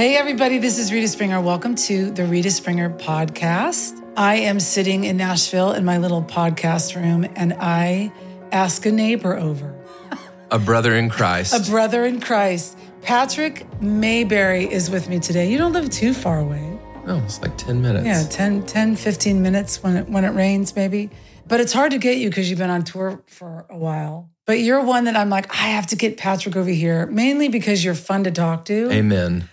Hey everybody, this is Rita Springer. Welcome to the Rita Springer Podcast. I am sitting in Nashville in my little podcast room and I ask a neighbor over. A brother in Christ. A brother in Christ. Patrick Mayberry is with me today. You don't live too far away. Oh, it's like 10 minutes. Yeah, 10, 15 minutes when it rains maybe. But it's hard to get you because you've been on tour for a while. But you're one that I'm like, I have to get Patrick over here, mainly because you're fun to talk to. Amen.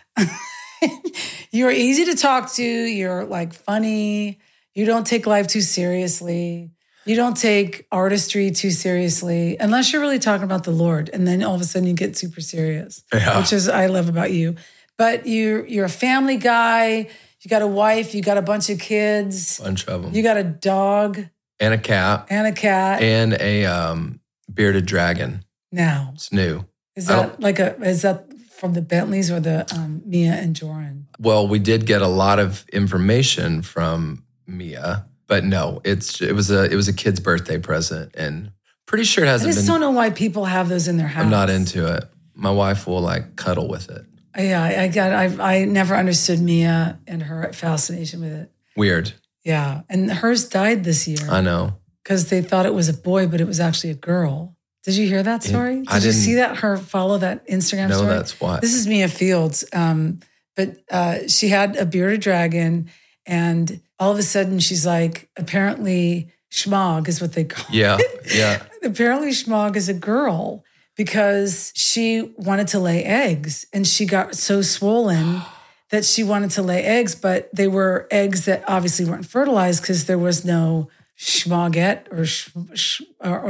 You're easy to talk to. You're like funny. You don't take life too seriously. You don't take artistry too seriously, unless you're really talking about the Lord. And then all of a sudden you get super serious, which is I love about you. But you're a family guy. You got a wife. You got a bunch of kids. Bunch of them. You got a dog. And a cat. And a cat. And a bearded dragon. Now. It's new. Is that like a, is that from the Bentleys or the Mia and Joran? Well, we did get a lot of information from Mia, but no, it was a kid's birthday present, and pretty sure it hasn't been. I just don't know why people have those in their house. I'm not into it. My wife will like cuddle with it. Yeah, I never understood Mia and her fascination with it. Weird. Yeah, and hers died this year. I know. Because they thought it was a boy, but it was actually a girl. Did you hear that story? Did you see that? Her follow that Instagram story? No, that's why. This is Mia Fields. But she had a bearded dragon, and all of a sudden she's like, apparently Schmog is what they call it. Yeah. Apparently Schmog is a girl because she wanted to lay eggs, and she got so swollen that she wanted to lay eggs, but they were eggs that obviously weren't fertilized because there was no Schmogette or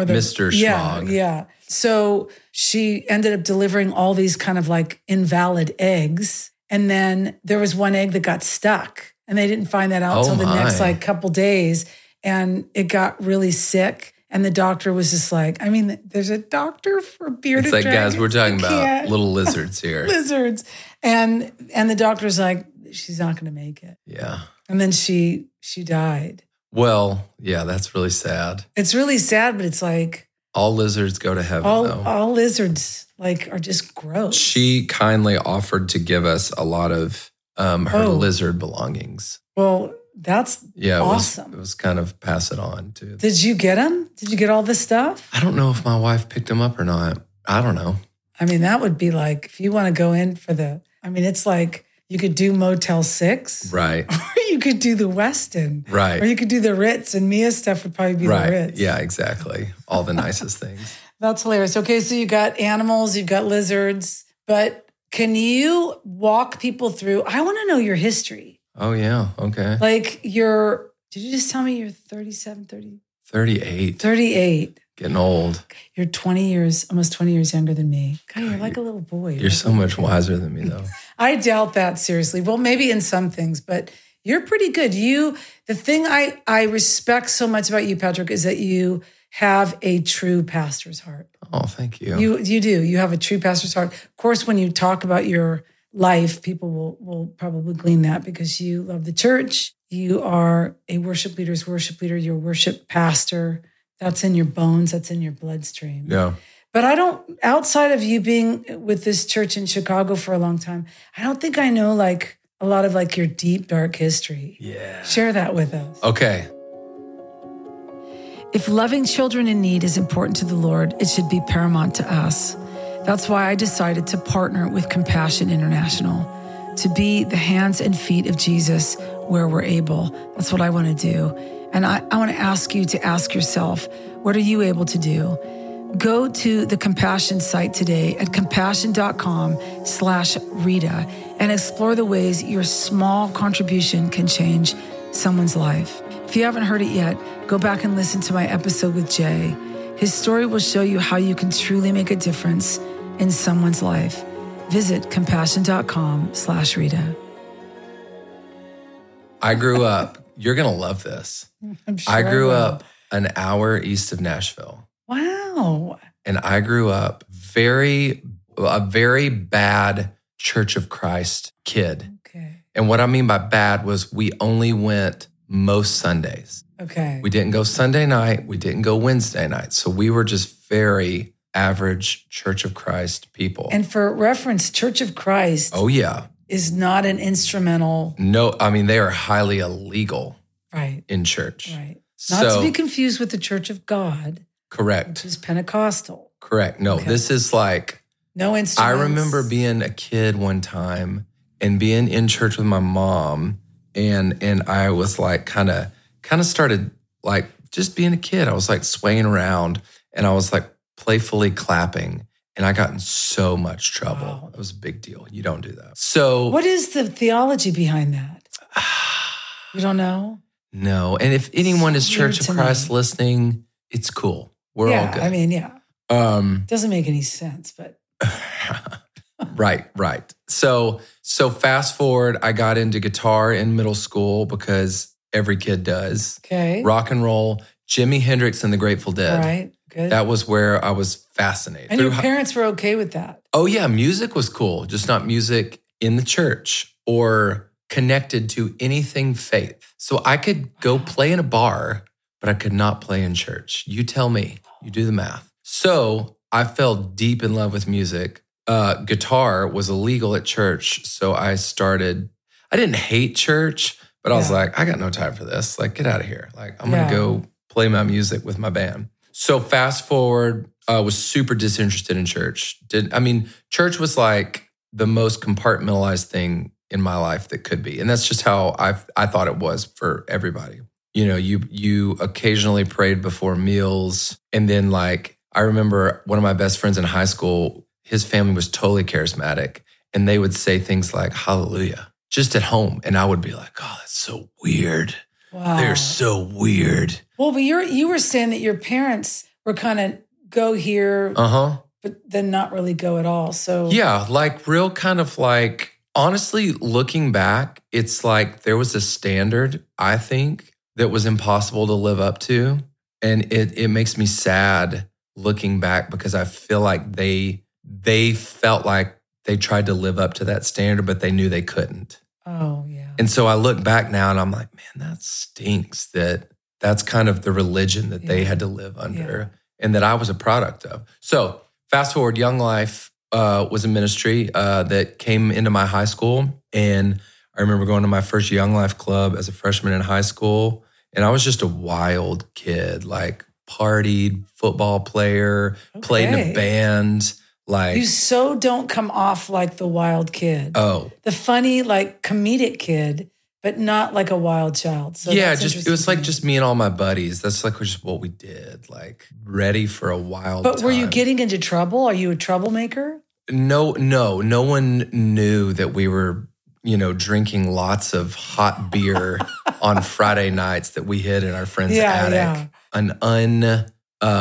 the Mr. Schmog. Yeah. So she ended up delivering all these kind of like invalid eggs. And then there was one egg that got stuck, and they didn't find that out until the next like couple days. And it got really sick. And the doctor was just like, I mean, there's a doctor for bearded dragons. It's like, guys, we're talking about little lizards here. Lizards. And the doctor's like, she's not going to make it. Yeah. And then she died. Well, yeah, that's really sad. It's really sad, but it's like... All lizards go to heaven, though. All lizards, like, are just gross. She kindly offered to give us a lot of her lizard belongings. Well, that's awesome. It was kind of pass it on, too. Did you get them? Did you get all this stuff? I don't know if my wife picked them up or not. I don't know. I mean, that would be like, if you want to go in for the... I mean, it's like... You could do Motel 6. Right. Or you could do the Westin. Right. Or you could do the Ritz, and Mia's stuff would probably be the Ritz. Yeah, exactly. All the nicest things. That's hilarious. Okay, so you got animals, you've got lizards, but can you walk people through? I want to know your history. Oh, yeah. Okay. Like did you just tell me you're 37, 30? 38. 38. Getting old. You're almost 20 years younger than me. God, you're like a little boy. You're so much wiser than me, though. I doubt that, seriously. Well, maybe in some things, but you're pretty good. The thing I respect so much about you, Patrick, is that you have a true pastor's heart. Oh, thank you. You do. You have a true pastor's heart. Of course, when you talk about your life, people will probably glean that because you love the church. You are a worship leader, you're a worship pastor. That's in your bones. That's in your bloodstream. Yeah. But outside of you being with this church in Chicago for a long time, I don't think I know like a lot of like your deep, dark history. Yeah. Share that with us. Okay. If loving children in need is important to the Lord, it should be paramount to us. That's why I decided to partner with Compassion International to be the hands and feet of Jesus where we're able. That's what I want to do. And I want to ask you to ask yourself, what are you able to do? Go to the Compassion site today at compassion.com/Rita and explore the ways your small contribution can change someone's life. If you haven't heard it yet, go back and listen to my episode with Jay. His story will show you how you can truly make a difference in someone's life. Visit compassion.com/Rita. I grew up... You're going to love this. I'm sure I grew up an hour east of Nashville. Wow. And I grew up a very bad Church of Christ kid. Okay. And what I mean by bad was we only went most Sundays. Okay. We didn't go Sunday night. We didn't go Wednesday night. So we were just very average Church of Christ people. And for reference, Church of Christ. Oh, yeah. is not an instrumental. No, I mean, they are highly illegal in church. Right. Not to be confused with the Church of God. Correct. Which is Pentecostal. Correct. No, this is like. No instruments. I remember being a kid one time and being in church with my mom, and I was like kind of started like just being a kid. I was like swaying around and I was like playfully clapping, and I got in so much trouble. Wow. It was a big deal. You don't do that. So what is the theology behind that? You don't know? No. And if anyone is Church of Christ listening, it's cool. We're all good. I mean, doesn't make any sense, but. Right. So fast forward, I got into guitar in middle school because every kid does. Okay. Rock and roll, Jimi Hendrix and the Grateful Dead. Right. Good. That was where I was fascinated. And your parents were okay with that? Oh yeah, music was cool, just not music in the church or connected to anything faith. So I could go play in a bar, but I could not play in church. You tell me. You do the math. So I fell deep in love with music. Guitar was illegal at church, so I didn't hate church, but I was like, I got no time for this. Like, get out of here. Like, I'm going to go play my music with my band. So fast forward, I was super disinterested in church. Church was like the most compartmentalized thing in my life that could be. And that's just how I thought it was for everybody. You know, you occasionally prayed before meals, and then like, I remember one of my best friends in high school, his family was totally charismatic, and they would say things like, hallelujah, just at home. And I would be like, oh, that's so weird. Wow. They're so weird. Well, but you were saying that your parents were kind of go here, but then not really go at all. So yeah, like real kind of like, honestly, looking back, it's like there was a standard, I think, that was impossible to live up to. And it makes me sad looking back, because I feel like they felt like they tried to live up to that standard, but they knew they couldn't. Oh, yeah. And so I look back now and I'm like, man, that stinks that that's kind of the religion that they had to live under and that I was a product of. So fast forward, Young Life was a ministry that came into my high school. And I remember going to my first Young Life club as a freshman in high school. And I was just a wild kid, like partied, football player, played in a band. Like, you so don't come off like the wild kid. Oh. The funny, like comedic kid, but not like a wild child. So yeah, just it was like just me and all my buddies. That's like just what we did, like ready for a wild time. But were you getting into trouble? Are you a troublemaker? No. No one knew that we were, drinking lots of hot beer on Friday nights that we hid in our friend's attic. Yeah. An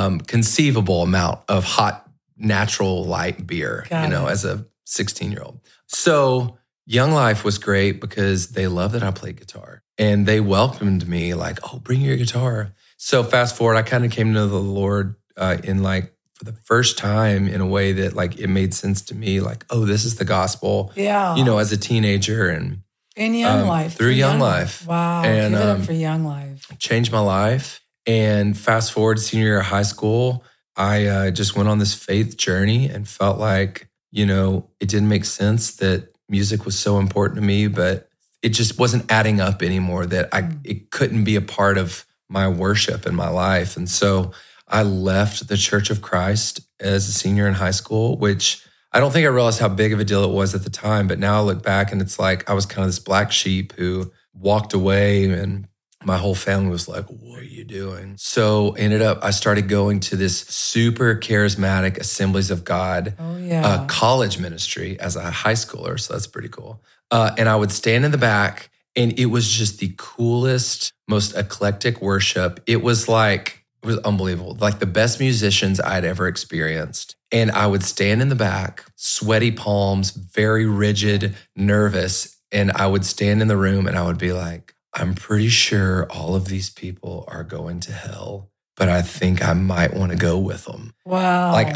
unconceivable amount of hot, natural, light beer, as a 16-year-old. So Young Life was great because they loved that I played guitar. And they welcomed me like, oh, bring your guitar. So fast forward, I kind of came to the Lord for the first time in a way that like it made sense to me. Like, oh, this is the gospel. Yeah. As a teenager and— in Young Life. Through Young Life. Wow. And, give it up for Young Life. Changed my life. And fast forward senior year of high school, I just went on this faith journey and felt like, it didn't make sense that music was so important to me, but it just wasn't adding up anymore, that it couldn't be a part of my worship in my life. And so I left the Church of Christ as a senior in high school, which I don't think I realized how big of a deal it was at the time, but now I look back and it's like I was kind of this black sheep who walked away, and my whole family was like, what are you doing? So I started going to this super charismatic Assemblies of God college ministry as a high schooler. So that's pretty cool. And I would stand in the back, and it was just the coolest, most eclectic worship. It was unbelievable. Like the best musicians I'd ever experienced. And I would stand in the back, sweaty palms, very rigid, nervous. And I would stand in the room and I would be like, I'm pretty sure all of these people are going to hell, but I think I might want to go with them. Wow. Like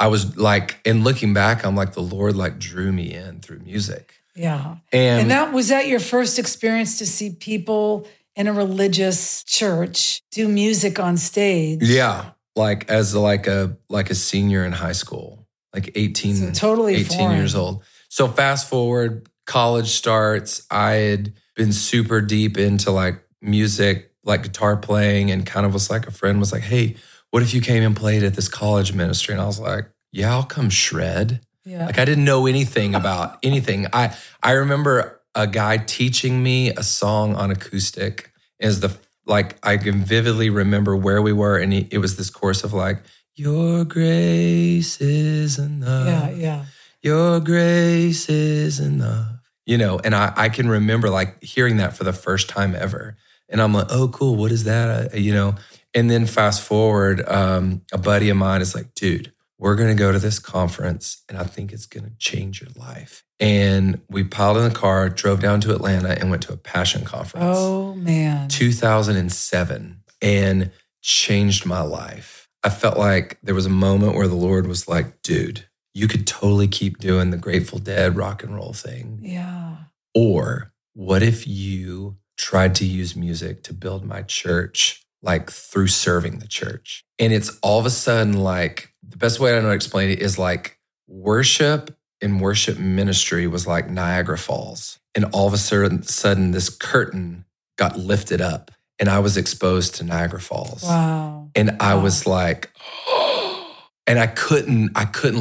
I was like, and looking back, I'm like, the Lord like drew me in through music. Yeah. And was that your first experience to see people in a religious church do music on stage? Yeah. Like as like a senior in high school, like 18 years old. So fast forward, college starts, I had been super deep into like music, like guitar playing, and kind of was like, a friend was like, hey, what if you came and played at this college ministry? And I was like, yeah, I'll come shred. Yeah. Like I didn't know anything about anything. I remember a guy teaching me a song on acoustic. I can vividly remember where we were, and it was this chorus of like, your grace is enough. Yeah, yeah. Your grace is enough. You know, and I can remember like hearing that for the first time ever. And I'm like, oh, cool. What is that? You know, and then fast forward, a buddy of mine is like, dude, we're going to go to this conference and I think it's going to change your life. And we piled in the car, drove down to Atlanta and went to a Passion conference. Oh, man. 2007, and changed my life. I felt like there was a moment where the Lord was like, dude, you could totally keep doing the Grateful Dead rock and roll thing. Yeah. Or what if you tried to use music to build my church, like through serving the church? And it's all of a sudden like, the best way I know to explain it is like worship and worship ministry was like Niagara Falls. And all of a sudden this curtain got lifted up and I was exposed to Niagara Falls. Wow. And I was like, oh, and I couldn't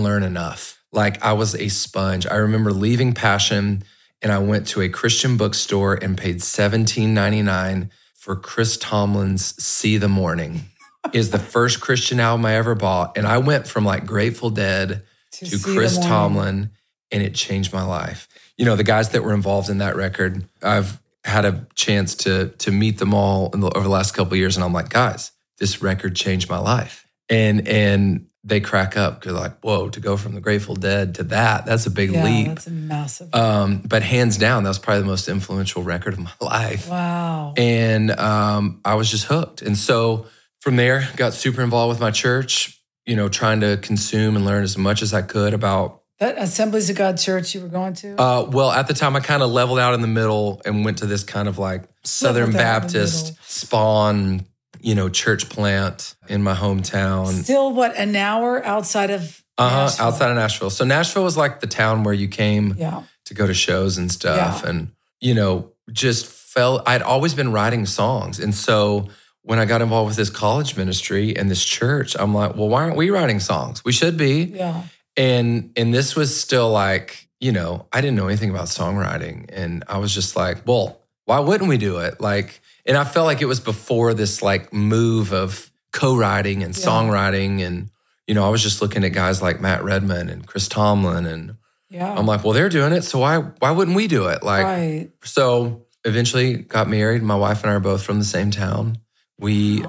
learn enough. Like I was a sponge. I remember leaving Passion and I went to a Christian bookstore and paid $17.99 for Chris Tomlin's See the Morning. Is the first Christian album I ever bought. And I went from like Grateful Dead to Chris Tomlin, and it changed my life. You know, the guys that were involved in that record, I've had a chance to meet them all over the last couple of years. And I'm like, guys, this record changed my life. And they crack up because like, whoa, to go from the Grateful Dead to that, that's a big leap. That's a massive leap. But hands down, that was probably the most influential record of my life. Wow. And I was just hooked. And so from there, got super involved with my church, you know, trying to consume and learn as much as I could about... That Assemblies of God church you were going to? Well, at the time, I kind of leveled out in the middle and went to this kind of like Southern Baptist spawn, you know, church plant in my hometown. Still, what, an hour outside of Nashville? Outside of Nashville. So Nashville was like the town where you came to go to shows and stuff. Yeah. And, you know, just I'd always been writing songs. And so when I got involved with this college ministry and this church, I'm like, well, why aren't we writing songs? We should be. Yeah. And this was still like, you know, I didn't know anything about songwriting. And I was just like, well, why wouldn't we do it? Like, and I felt like it was before this like move of co-writing and songwriting. And, you know, I was just looking at guys like Matt Redman and Chris Tomlin. And I'm like, well, they're doing it. So why wouldn't we do it? Like, So eventually got married. My wife and I are both from the same town. We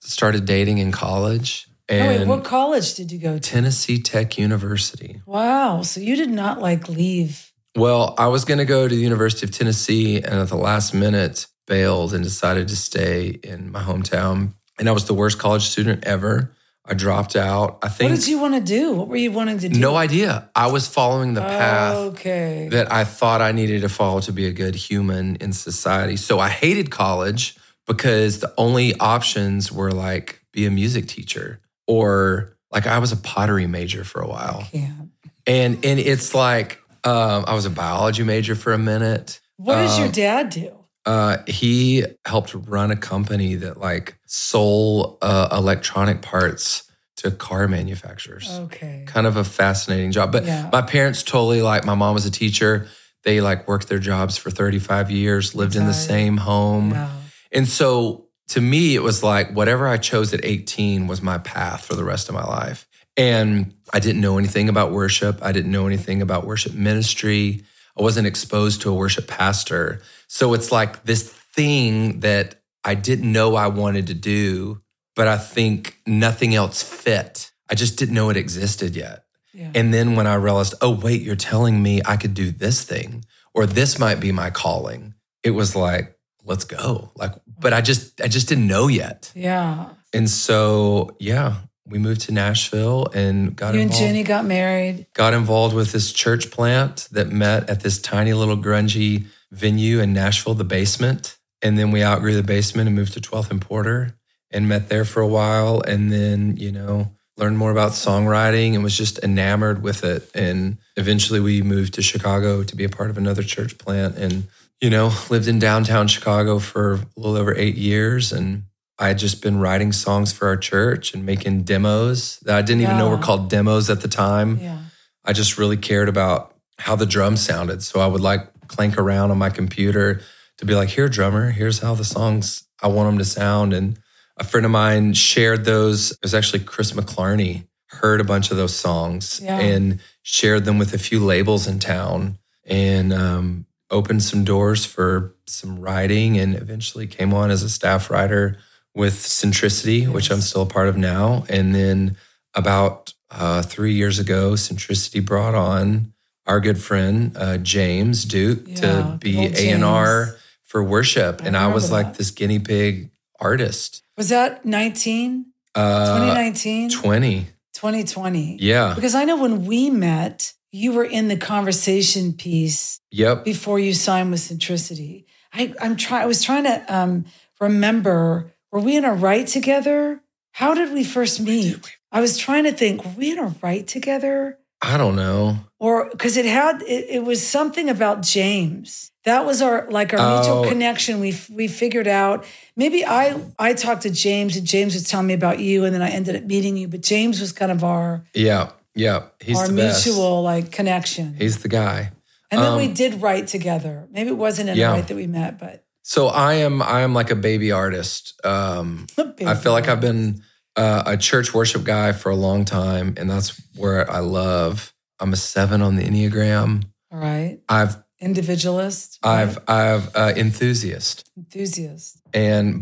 started dating in college. And what college did you go to? Tennessee Tech University. Wow. So you did not like leave. Well, I was going to go to the University of Tennessee and at the last minute bailed and decided to stay in my hometown. And I was the worst college student ever. I dropped out. I think. What did you want to do? What were you wanting to do? No idea. I was following the path that I thought I needed to follow to be a good human in society. So I hated college because the only options were like be a music teacher or like I was a pottery major for a while. Yeah. And it's like I was a biology major for a minute. What does your dad do? He helped run a company that like sold electronic parts to car manufacturers. Okay. Kind of a fascinating job. But my parents totally like, my mom was a teacher. They like worked their jobs for 35 years, lived in the same home. Yeah. And so to me, it was like whatever I chose at 18 was my path for the rest of my life. And I didn't know anything about worship. I didn't know anything about worship ministry. I wasn't exposed to a worship pastor. So it's like this thing that I didn't know I wanted to do, but I think nothing else fit. I just didn't know it existed yet. Yeah. And then when I realized, oh, wait, you're telling me I could do this thing or this might be my calling, it was like, let's go. Like, but I just didn't know yet. Yeah. And so, we moved to Nashville and got involved. You and Jenny got married. Got involved with this church plant that met at this tiny little grungy venue in Nashville, the basement. And then we outgrew the basement and moved to 12th and Porter and met there for a while. And then, you know, learned more about songwriting and was just enamored with it. And eventually we moved to Chicago to be a part of another church plant and, you know, lived in downtown Chicago for a little over 8 years. And I had just been writing songs for our church and making demos that I didn't even know were called demos at the time. Yeah. I just really cared about how the drums sounded. So I would like clank around on my computer to be like, here, drummer, here's how the songs I want them to sound. And a friend of mine shared those. It was actually Chris McClarney, heard a bunch of those songs and shared them with a few labels in town and opened some doors for some writing and eventually came on as a staff writer with Centricity, which I'm still a part of now. And then about 3 years ago, Centricity brought on our good friend, James Duke, to be A&R for worship. And I was like this guinea pig artist. Was that 19? 2019? 2020. Yeah. Because I know when we met, you were in the conversation piece before you signed with Centricity. I was trying to remember, were we in a write together? How did we first meet? I was trying to think, were we in a write together? I don't know. Or because it was something about James. That was our mutual connection. We figured out, maybe I talked to James and James was telling me about you and then I ended up meeting you, but James was kind of our he's our mutual connection. He's the guy. And then we did write together. Maybe it wasn't in a write that we met, but so I am like a baby artist. I feel like I've been a church worship guy for a long time, and that's where I love. I'm a 7 on the Enneagram. All right. I've individualist. Right? I've enthusiast.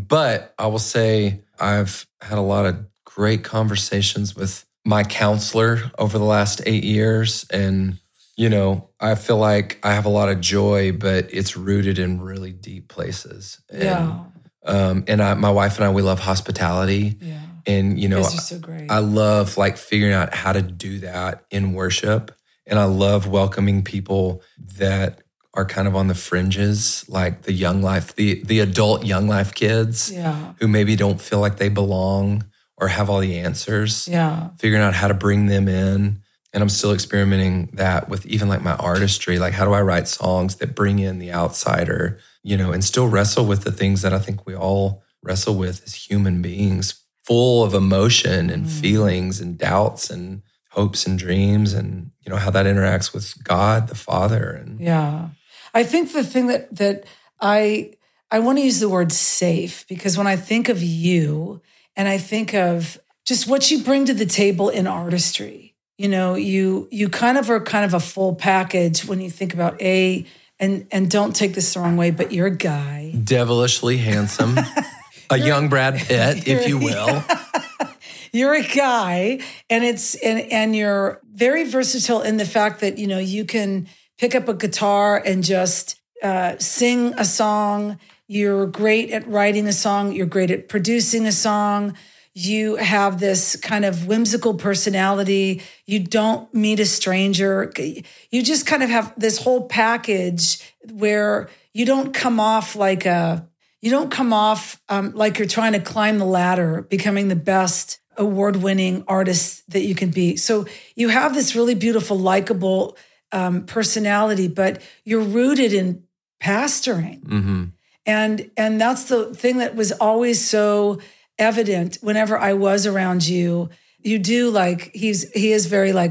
But I will say I've had a lot of great conversations with my counselor over the last 8 years, and you know, I feel like I have a lot of joy, but it's rooted in really deep places. And, and my wife and I, we love hospitality. Yeah. And, you know, so I love figuring out how to do that in worship. And I love welcoming people that are kind of on the fringes, like the Young Life, the adult Young Life kids who maybe don't feel like they belong or have all the answers. Yeah. Figuring out how to bring them in. And I'm still experimenting that with even my artistry. Like, how do I write songs that bring in the outsider, you know, and still wrestle with the things that I think we all wrestle with as human beings, full of emotion and feelings and doubts and hopes and dreams, and, you know, how that interacts with God, the Father. And I think the thing that I want to use the word safe, because when I think of you and I think of just what you bring to the table in artistry, you know, you kind of are kind of a full package when you think about and don't take this the wrong way, but you're a guy. Devilishly handsome. A young Brad Pitt, if you will. Yeah. You're a guy, and you're very versatile in the fact that, you know, you can pick up a guitar and just sing a song. You're great at writing a song. You're great at producing a song. You have this kind of whimsical personality. You don't meet a stranger. You just kind of have this whole package where you don't come off like you're trying to climb the ladder, becoming the best award-winning artist that you can be. So you have this really beautiful, likable personality, but you're rooted in pastoring. Mm-hmm. And that's the thing that was always so evident whenever I was around you. You do he is very I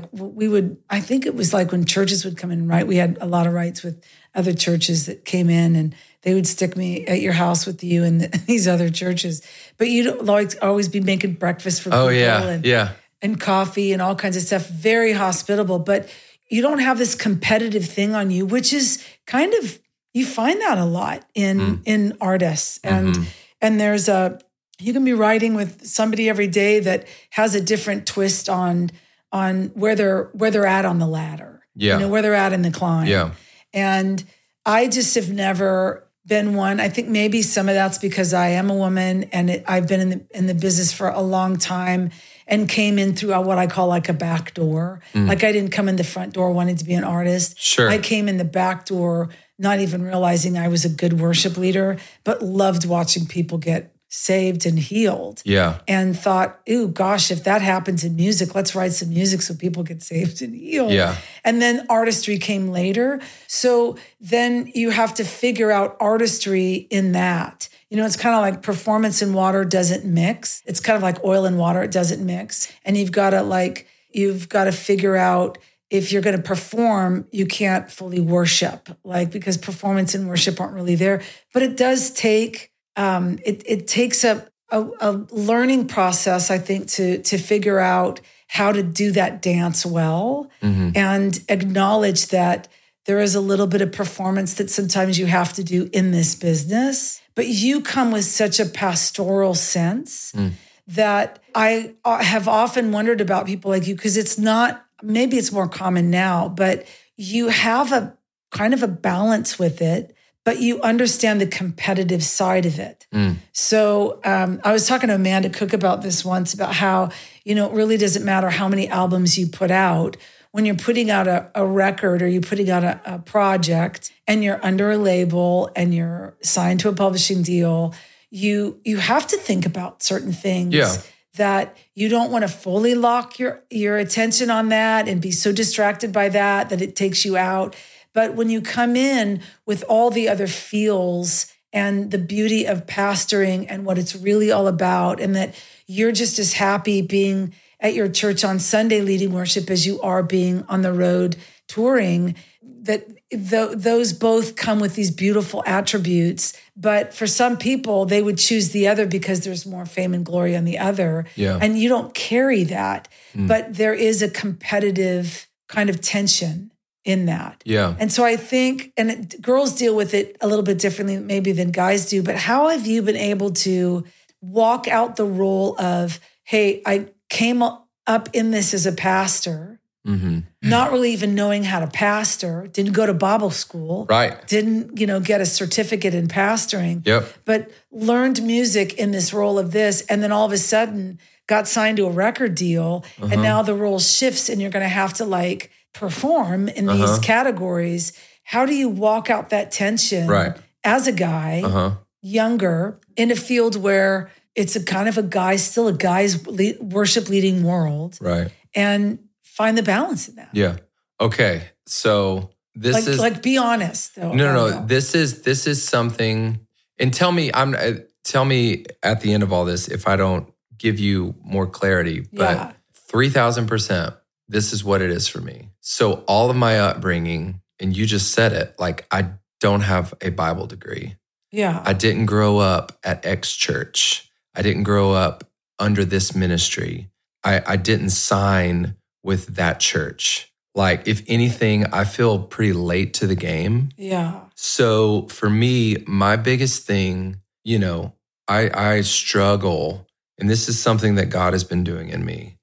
think it was when churches would come in and write. We had a lot of writes with other churches that came in, and they would stick me at your house with you and these other churches. But you'd always be making breakfast for people and coffee and all kinds of stuff. Very hospitable, but you don't have this competitive thing on you, which is kind of, you find that a lot in artists. And mm-hmm. and there's a, you can be writing with somebody every day that has a different twist on where they're at on the ladder, you know, where they're at in the climb. Yeah. And I just have never been one. I think maybe some of that's because I am a woman, and I've been in the business for a long time and came in through what I call a back door. Mm. I didn't come in the front door wanting to be an artist. Sure. I came in the back door not even realizing I was a good worship leader, but loved watching people get saved and healed. Yeah. And thought, ooh, gosh, if that happens in music, let's write some music so people get saved and healed. Yeah. And then artistry came later. So then you have to figure out artistry in that. You know, it's kind of like performance and water doesn't mix. It's kind of like oil and water, it doesn't mix. And you've got to figure out if you're going to perform, you can't fully worship, because performance and worship aren't really there. But it does take, it takes a learning process, I think, to figure out how to do that dance well, mm-hmm. and acknowledge that there is a little bit of performance that sometimes you have to do in this business. But you come with such a pastoral sense that I have often wondered about people like you, because it's not, maybe it's more common now, but you have a kind of a balance with it, but you understand the competitive side of it. So I was talking to Amanda Cook about this once, about how, it really doesn't matter how many albums you put out. When you're putting out a record, or you're putting out a project, and you're under a label and you're signed to a publishing deal, you have to think about certain things. Yeah. That you don't want to fully lock your attention on that and be so distracted by that it takes you out. But when you come in with all the other feels and the beauty of pastoring and what it's really all about, and that you're just as happy being at your church on Sunday leading worship as you are being on the road touring, that those both come with these beautiful attributes. But for some people, they would choose the other because there's more fame and glory on the other. Yeah. And you don't carry that. But there is a competitive kind of tension in that. Yeah. And so I think, girls deal with it a little bit differently maybe than guys do, but how have you been able to walk out the role of, hey, I came up in this as a pastor, mm-hmm. not really even knowing how to pastor, didn't go to Bible school, right? Didn't, get a certificate in pastoring, yep. but learned music in this role of this, and then all of a sudden got signed to a record deal, uh-huh. and now the role shifts and you're going to have to perform in uh-huh. these categories. How do you walk out that tension right. as a guy, uh-huh. younger, in a field where it's still a guy's worship leading world. Right. And find the balance in that. Yeah. Okay. So this is be honest though. No. This is something, and tell me at the end of all this, if I don't give you more clarity, but 3,000%, this is what it is for me. So all of my upbringing, and you just said it, I don't have a Bible degree. Yeah. I didn't grow up at X church. I didn't grow up under this ministry. I didn't sign with that church. If anything, I feel pretty late to the game. Yeah. So for me, my biggest thing, I struggle, and this is something that God has been doing in me.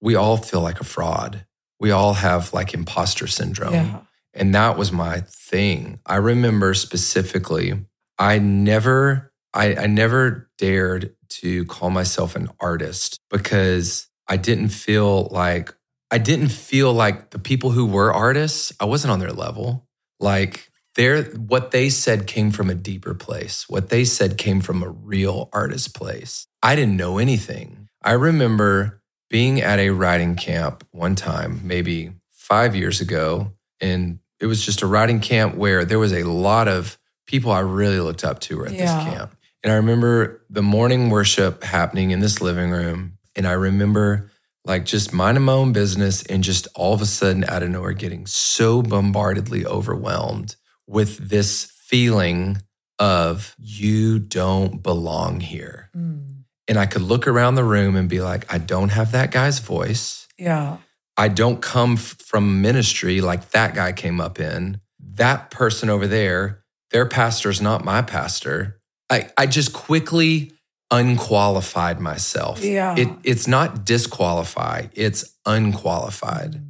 We all feel like a fraud. We all have imposter syndrome. Yeah. And that was my thing. I remember specifically, I never dared to call myself an artist because I didn't feel like the people who were artists, I wasn't on their level. What they said came from a deeper place. What they said came from a real artist place. I didn't know anything. I remember being at a writing camp one time, maybe 5 years ago, and it was just a writing camp where there was a lot of people I really looked up to were at this camp. And I remember the morning worship happening in this living room. And I remember just minding my own business and just all of a sudden out of nowhere getting so bombardedly overwhelmed with this feeling of you don't belong here. Mm. And I could look around the room and be I don't have that guy's voice. Yeah. I don't come from ministry like that guy came up in. That person over there, their pastor's not my pastor. I just quickly unqualified myself. Yeah. It's not disqualify, it's unqualified.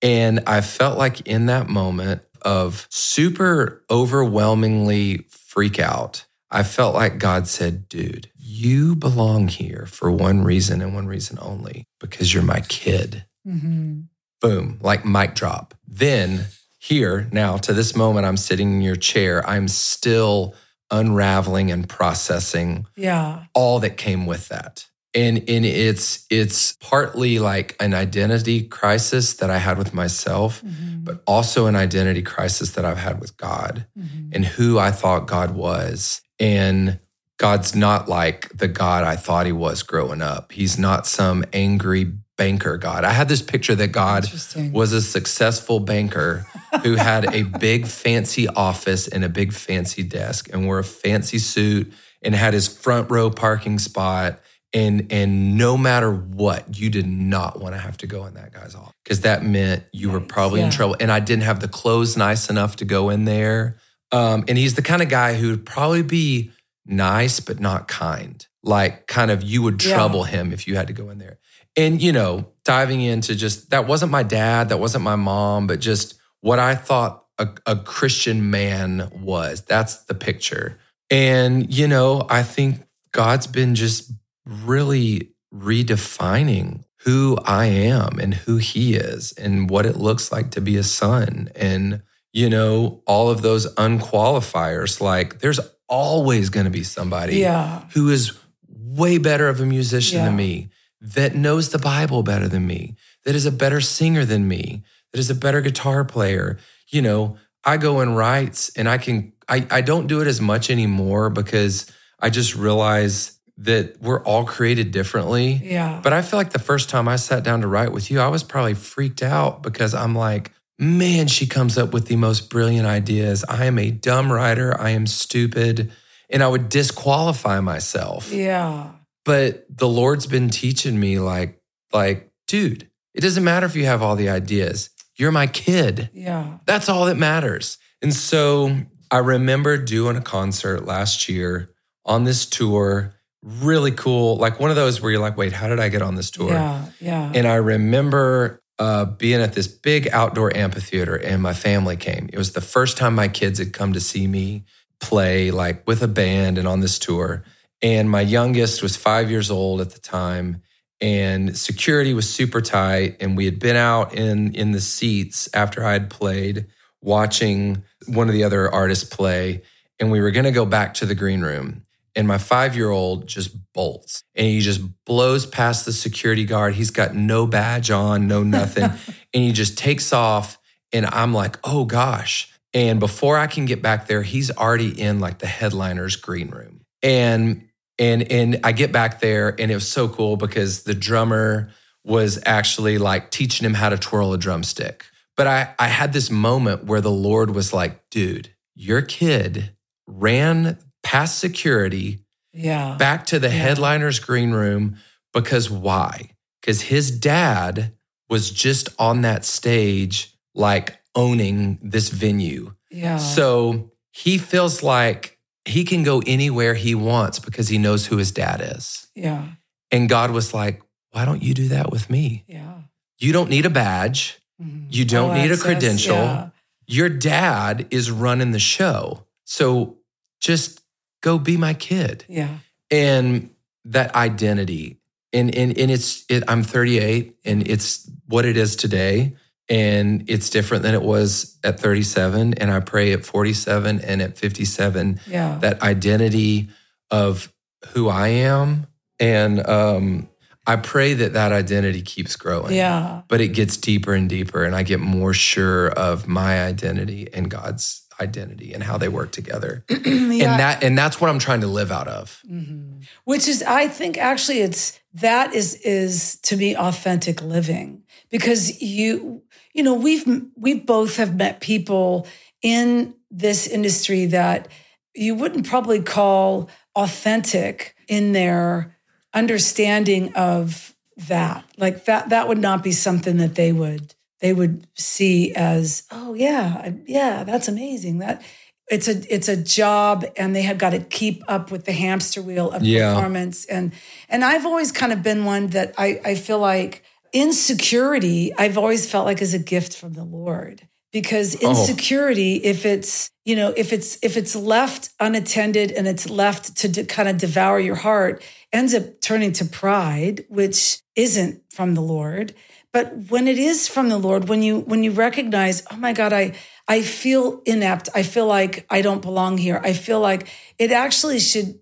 And I felt in that moment of super overwhelmingly freak out, I felt God said, dude, you belong here for one reason and one reason only, because you're my kid. Mm-hmm. Boom, mic drop. Then here, now, to this moment, I'm sitting in your chair. I'm still unraveling and processing all that came with that. And it's partly like an identity crisis that I had with myself, mm-hmm. but also an identity crisis that I've had with God mm-hmm. and who I thought God was. And God's not like the God I thought he was growing up. He's not some angry banker God. I had this picture that God was a successful banker who had a big fancy office and a big fancy desk and wore a fancy suit and had his front row parking spot. And no matter what, you did not want to have to go in that guy's office because that meant you were probably in trouble. And I didn't have the clothes nice enough to go in there. And he's the kind of guy who would probably be nice, but not kind. Like kind of you would trouble him if you had to go in there. And, you know, diving into just, that wasn't my dad, that wasn't my mom, but just what I thought a Christian man was. That's the picture. And, you know, I think God's been just really redefining who I am and who he is and what it looks like to be a son. And, you know, all of those unqualifiers, like there's always going to be somebody who is way better of a musician than me, that knows the Bible better than me, that is a better singer than me, that is a better guitar player. You know, I go and write and I don't do it as much anymore because I just realize that we're all created differently. Yeah. But I feel like the first time I sat down to write with you, I was probably freaked out because I'm like, man, she comes up with the most brilliant ideas. I am a dumb writer. I am stupid. And I would disqualify myself. Yeah. But the Lord's been teaching me like, dude, it doesn't matter if you have all the ideas. You're my kid. Yeah. That's all that matters. And so I remember doing a concert last year on this tour. Really cool. Like one of those where you're like, wait, how did I get on this tour? Yeah. And I remember being at this big outdoor amphitheater and my family came. It was the first time my kids had come to see me play like with a band and on this tour. And my youngest was 5 years old at the time and security was super tight. And we had been out in the seats after I had played, watching one of the other artists play. And we were going to go back to the green room. And my 5-year-old just bolts and he just blows past the security guard. He's got no badge on, no nothing. And he just takes off and I'm like, oh gosh. And before I can get back there, he's already in like the headliner's green room. And I get back there and it was so cool because the drummer was actually like teaching him how to twirl a drumstick. But I had this moment where the Lord was like, dude, your kid ran past security, back to the headliner's green room. Because why? Because his dad was just on that stage, like owning this venue. Yeah. So he feels like he can go anywhere he wants because he knows who his dad is. Yeah. And God was like, why don't you do that with me? Yeah. You don't need a badge. Mm-hmm. You don't need a credential. Yeah. Your dad is running the show. So just go be my kid. Yeah. And that identity. And I'm 38 and it's what it is today. And it's different than it was at 37. And I pray at 47 and at 57, that identity of who I am. And I pray that identity keeps growing. Yeah. But it gets deeper and deeper. And I get more sure of my identity and God's identity and how they work together. And that's what I'm trying to live out of. Mm-hmm. Which is, I think actually that is to me authentic living, because you know, we both have met people in this industry that you wouldn't probably call authentic in their understanding of that. Like that would not be something that they would see as, oh yeah, that's amazing. That it's a job, and they have got to keep up with the hamster wheel of performance. And I've always kind of been one that I feel like insecurity, I've always felt like is a gift from the Lord, because insecurity, if it's left unattended and it's left to kind of devour your heart, ends up turning to pride, which isn't from the Lord. But when it is from the Lord, when you recognize, oh my God, I I feel inept. I feel like I don't belong here. I feel like it actually should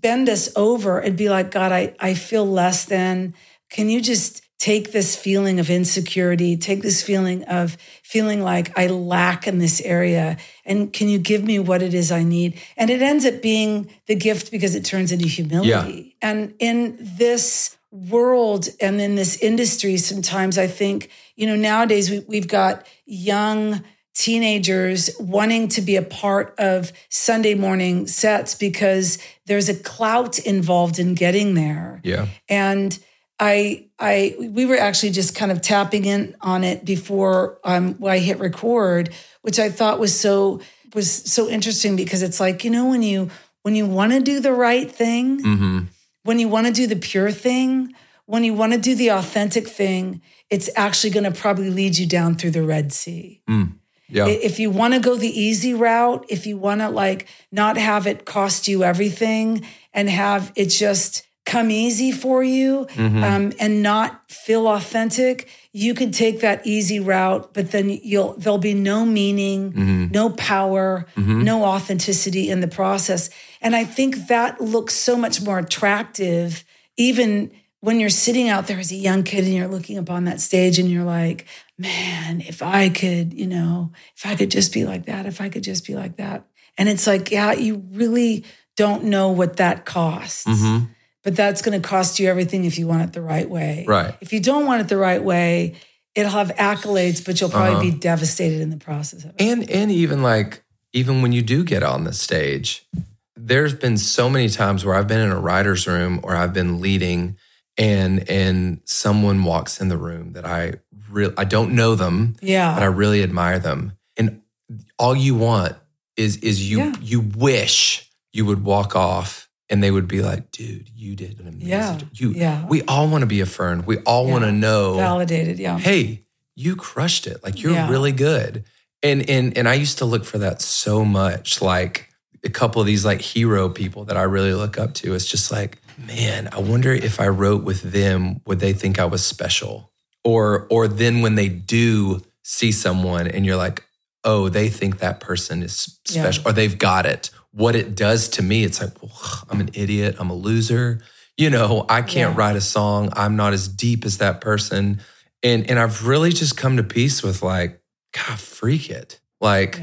bend us over and be like, God, I feel less than. Can you just take this feeling of insecurity, take this feeling of feeling like I lack in this area, and can you give me what it is I need? And it ends up being the gift because it turns into humility. Yeah. And in this world and in this industry, sometimes I think, you know, nowadays we've got young teenagers wanting to be a part of Sunday morning sets because there's a clout involved in getting there. Yeah. And we were actually just kind of tapping in on it before I hit record, which I thought was so interesting because it's like, you know, when you want to do the right thing, mm-hmm. when you want to do the pure thing, when you want to do the authentic thing, it's actually going to probably lead you down through the Red Sea. Mm. Yeah. If you want to go the easy route, if you want to like not have it cost you everything and have it just come easy for you mm-hmm. And not feel authentic, you can take that easy route, but then there'll be no meaning, mm-hmm. no power, mm-hmm. no authenticity in the process. And I think that looks so much more attractive, even when you're sitting out there as a young kid and you're looking upon that stage and you're like, man, if I could just be like that, if I could just be like that. And it's like, yeah, you really don't know what that costs. Mm-hmm. But that's going to cost you everything if you want it the right way. Right. If you don't want it the right way, it'll have accolades, but you'll probably be devastated in the process of it. And even when you do get on the stage, there's been so many times where I've been in a writer's room or I've been leading and someone walks in the room that I don't know them, yeah. but I really admire them. And all you want is you wish you would walk off and they would be like, dude, you did an amazing job. We all want to be affirmed. We all want to know. Validated, yeah. Hey, you crushed it. Like, you're really good. And I used to look for that so much. Like, a couple of these, like, hero people that I really look up to. It's just like, man, I wonder if I wrote with them, would they think I was special? Or then when they do see someone and you're like, oh, they think that person is special or they've got it. What it does to me, it's like, I'm an idiot. I'm a loser. You know, I can't write a song. I'm not as deep as that person. And I've really just come to peace with like, God, freak it. Like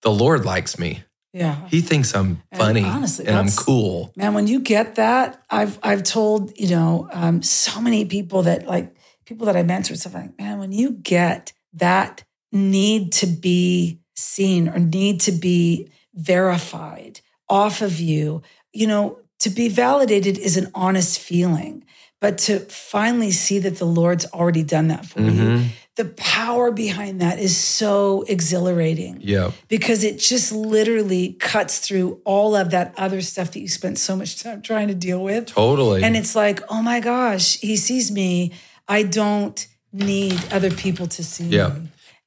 the Lord likes me. Yeah. He thinks I'm funny and I'm cool. Man, when you get that, I've told, you know, so many people that like people that I mentor stuff like, man, when you get that need to be seen or need to be verified off of you, you know, to be validated is an honest feeling, but to finally see that the Lord's already done that for mm-hmm. you, the power behind that is so exhilarating. Yeah, because it just literally cuts through all of that other stuff that you spent so much time trying to deal with. Totally. And it's like, oh my gosh, he sees me. I don't need other people to see me.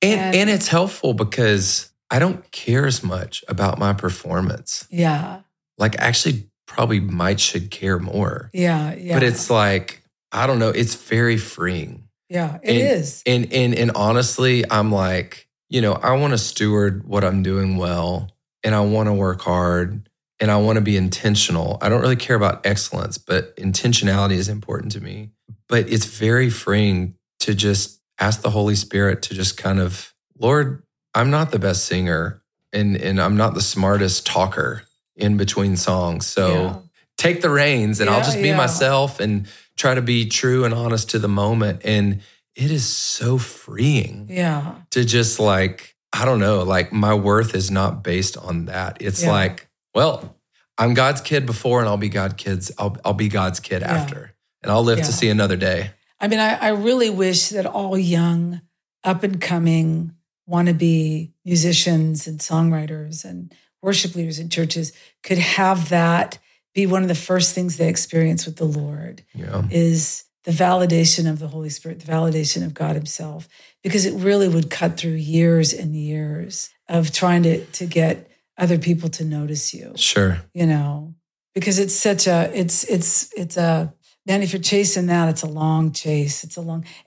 And it's helpful because I don't care as much about my performance. Yeah. Like, actually, probably might should care more. Yeah. But it's like, I don't know, it's very freeing. Yeah, it is. And honestly, I'm like, you know, I want to steward what I'm doing well, and I want to work hard, and I want to be intentional. I don't really care about excellence, but intentionality is important to me. But it's very freeing to just ask the Holy Spirit to just kind of, Lord, I'm not the best singer and I'm not the smartest talker in between songs. So take the reins and I'll just be myself and try to be true and honest to the moment. And it is so freeing to just like, I don't know, like my worth is not based on that. It's like, well, I'm God's kid before and I'll be God's kid after and I'll live to see another day. I mean, I really wish that all young, up and coming, wannabe musicians and songwriters and worship leaders in churches could have that be one of the first things they experience with the Lord is the validation of the Holy Spirit, the validation of God himself, because it really would cut through years and years of trying to get other people to notice you. Sure. You know, because it's such a, it's a, man, if you're chasing that, it's a long chase.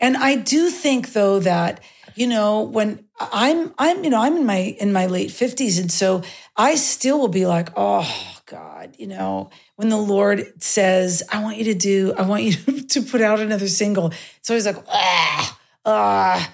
And I do think though that you know, when I'm in my late 50s. And so I still will be like, oh God, you know, when the Lord says, I want you to put out another single. It's always like, I've